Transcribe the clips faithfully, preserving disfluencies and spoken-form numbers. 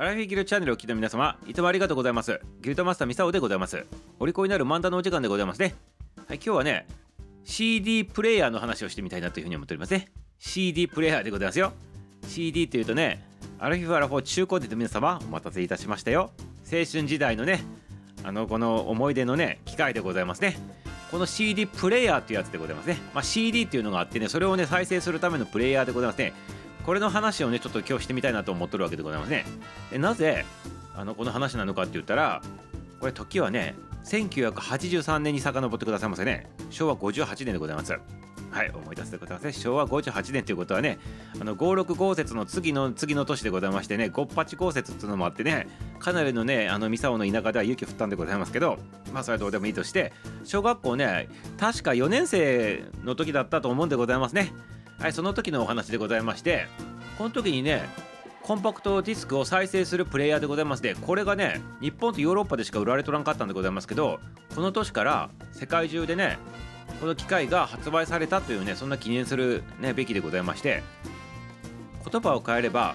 アラフィギルチャンネルを聞いた皆様、いつもありがとうございます。ギルドマスターミサオでございます。お利口になる漫談のお時間でございますね。はい、今日はね シーディー プレイヤーの話をしてみたいなというふうに思っておりますね。 シーディー プレイヤーでございますよ。 シーディー というとね、アラフィフアラフォー中高年の皆様、お待たせいたしましたよ。青春時代のね、あのこの思い出のね機会でございますね。この シーディー プレイヤーというやつでございますね。まあ、シーディー っていうのがあってね、それをね再生するためのプレイヤーでございますね。これの話をねちょっと今日してみたいなと思っとるわけでございますね。でなぜあのこの話なのかって言ったら、これ時はねせんきゅうひゃくはちじゅうさんねんに遡ってくださいませね。しょうわごじゅうはちねんでございます。はい、思い出すでございますね。しょうわごじゅうはちねんということはね、あのごじゅうろくごうせつの次の次の年でございましてね、ごじゅうはちごうせつっていうのもあってね、かなりのねあのミサオの田舎では雪降ったんでございますけど、まあそれはどうでもいいとして、小学校ね確かよねんせいの時だったと思うんでございますね。はい、その時のお話でございまして、この時にねコンパクトディスクを再生するプレイヤーでございますで、これがね日本とヨーロッパでしか売られとらんかったんでございますけど、この年から世界中でねこの機械が発売されたというね、そんな記念する、ね、べきでございまして、言葉を変えれば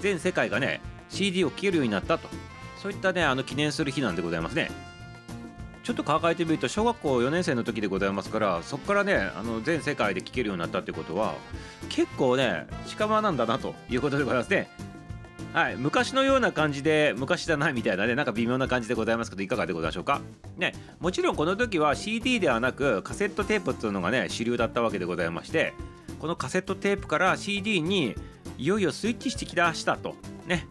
全世界がね シーディー を聴けるようになったと、そういったねあの記念する日なんでございますね。ちょっと考えてみるとしょうがっこうよねんせいの時でございますから、そこからねあの全世界で聴けるようになったということは結構ね近場なんだなということでございますね。はい、昔のような感じで昔じゃないみたいなね、なんか微妙な感じでございますけど、いかがでございましょうかね。もちろんこの時は シーディー ではなくカセットテープっていうのがね主流だったわけでございまして、このカセットテープから シーディー にいよいよスイッチしてきだしたとね、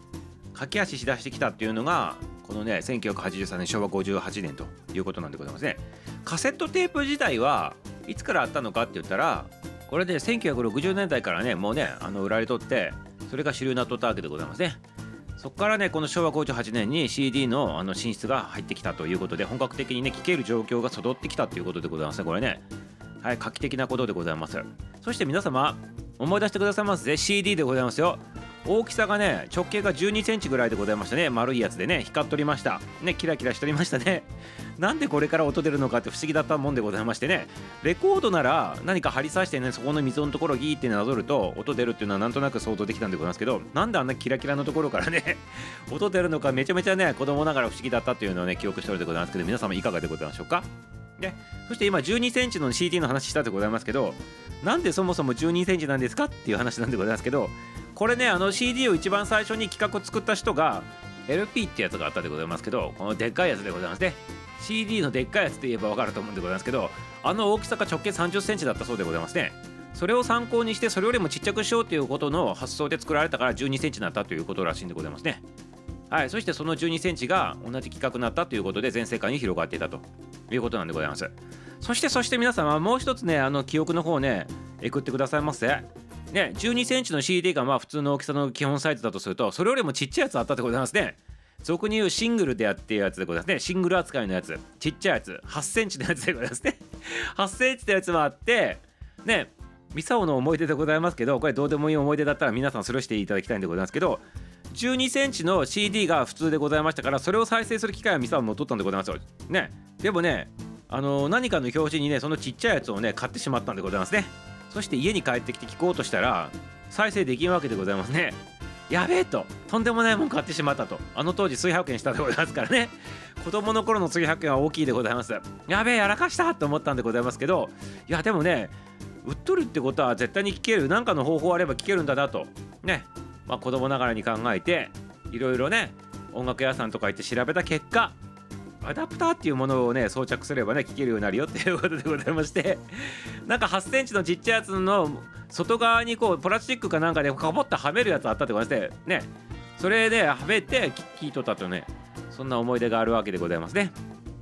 駆け足しだしてきたっていうのがこのねせんきゅうひゃくはちじゅうさんねんしょうわごじゅうはちねんということなんでございますね。カセットテープ自体はいつからあったのかって言ったら、これでせんきゅうひゃくろくじゅうねんだいからねもうねあの売られとって、それが主流になっとったわけでございますね。そこからねこのしょうわごじゅうはちねんに シーディー のあの進出が入ってきたということで、本格的にね聴ける状況がそどってきたということでございますね。これね、はい、画期的なことでございます。そして皆様思い出してくださいますぜ。 シーディー でございますよ。大きさがね直径がじゅうにセンチぐらいでございましたね。丸いやつでね光っとりましたね、キラキラしとりましたね。なんでこれから音出るのかって不思議だったもんでございましてね、レコードなら何か張り刺してねそこの溝のところをギーってなぞると音出るっていうのはなんとなく想像できたんでございますけど、なんであんなキラキラのところからね音出るのかめちゃめちゃね子供ながら不思議だったというのをね記憶しておるでございますけど、皆様いかがでございましょうかね。そして今じゅうにセンチの シーディー の話したでございますけど、なんでそもそもじゅうにセンチなんですかっていう話なんでございますけど、これねあの シーディー を一番最初に企画を作った人が エルピー ってやつがあったでございますけど、このでっかいやつでございますね。シーディー のでっかいやつといえば分かると思うんでございますけど、あの大きさが直径さんじゅっセンチだったそうでございますね。それを参考にしてそれよりもちっちゃくしようということの発想で作られたからじゅうにセンチになったということらしいんでございますね。はい、そしてそのじゅうにセンチが同じ規格になったということで全世界に広がっていたということなんでございます。そしてそして皆様もう一つねあの記憶の方ねえくってくださいませね。じゅうにセンチの シーディー がまあ普通の大きさの基本サイズだとすると、それよりもちっちゃいやつあったってことなんですね。俗に言うシングルでやってるやつでございますね。シングル扱いのやつ、ちっちゃいやつ、はちセンチのやつでございますね。はちセンチのやつもあってね、ミサオの思い出でございますけど、これどうでもいい思い出だったら皆さんスルーしていただきたいんでございますけど、じゅうにセンチの シーディー が普通でございましたから、それを再生する機会はミサオも取ったんでございますよね。でもねあの何かの表紙にねそのちっちゃいやつをね買ってしまったんでございますね。そして家に帰ってきて聞こうとしたら再生できんわけでございますね。やべえと、とんでもないもん買ってしまったと。あの当時数百円したでございますからね、子供の頃の数百円は大きいでございます。やべえやらかしたと思ったんでございますけど、いやでもね売っとるってことは絶対に聞ける何かの方法あれば聞けるんだなとね、まあ、子供ながらに考えていろいろね音楽屋さんとか行って調べた結果、アダプターっていうものをね装着すればね聴けるようになるよっていうことでございまして、なんかはちセンチのちっちゃいやつの外側にこうプラスチックかなんかでかぼってはめるやつあったってことでね、それではめて聴いとったとね、そんな思い出があるわけでございますね。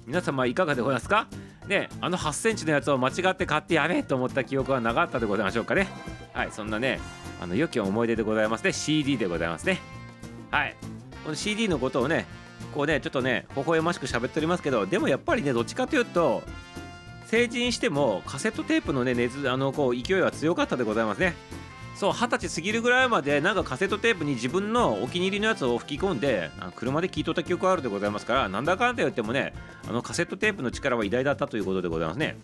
皆様いかがでございますかね。あのはちセンチのやつを間違って買ってやべえと思った記憶はなかったでございましょうかね。はい、そんなねあの良き思い出でございますね。 シーディー でございますね。はい、この シーディー のことをねこうねちょっとね微笑ましく喋っておりますけど、でもやっぱりねどっちかというと成人してもカセットテープのね熱あのこう勢いは強かったでございますね。そう、はたち過ぎるぐらいまでなんかカセットテープに自分のお気に入りのやつを吹き込んで車で聴いとった記憶があるでございますから、なんだかんだ言ってもねあのカセットテープの力は偉大だったということでございますね。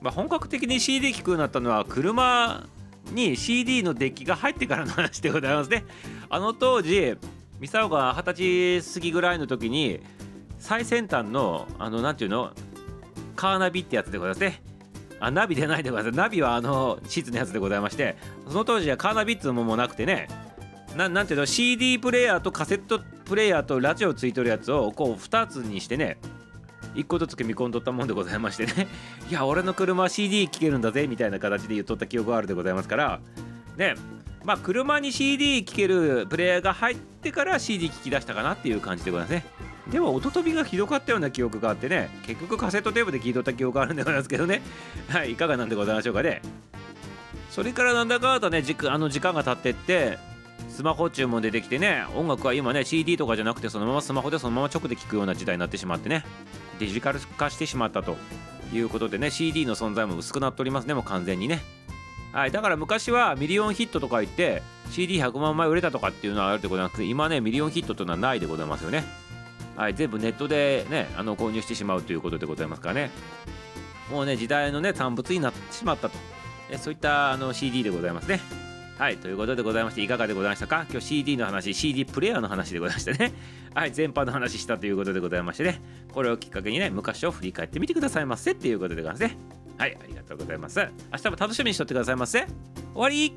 まあ、本格的に シーディー 聴くようになったのは車に シーディー のデッキが入ってからの話でございますね。あの当時ミサオが二十歳過ぎぐらいの時に最先端のあのなんていうのカーナビってやつでございますね。あナビでないでございます。ナビはあのシーツのやつでございまして、その当時はカーナビっていうのもなくてね、 な, なんていうの シーディー プレイヤーとカセットプレイヤーとラジオついてるやつをこうふたつにしてね、いっこずつ組み込んどったもんでございましてねいや俺の車は シーディー 聴けるんだぜみたいな形で言っとった記憶があるでございますからね。まあ車に シーディー 聴けるプレイヤーが入ってから シーディー 聴き出したかなっていう感じでございますね。でも音飛びがひどかったような記憶があってね、結局カセットテープで聴いとった記憶があるんでございますけどねはい、いかがなんでございましょうかね。それからなんだかとねじあの時間が経ってってスマホ注文出てきてね、音楽は今ね シーディー とかじゃなくてそのままスマホでそのまま直で聴くような時代になってしまってね、デジタル化してしまったということでね、 シーディー の存在も薄くなっておりますね、もう完全にね。はい、だから昔はミリオンヒットとか言って シーディーひゃくまん枚売れたとかっていうのはあるでございますけど、今ねミリオンヒットというのはないでございますよね。はい、全部ネットでねあの購入してしまうということでございますからね、もうね時代のね産物になってしまったと、えそういったあの シーディー でございますね。はい、ということでございまして、いかがでございましたか。今日 シーディー の話、 シーディー プレイヤーの話でございましたね。はい、全般の話したということでございましてね、これをきっかけにね昔を振り返ってみてくださいませっていうことでございますね。はい、ありがとうございます。明日も楽しみにしとってくださいませ。終わり。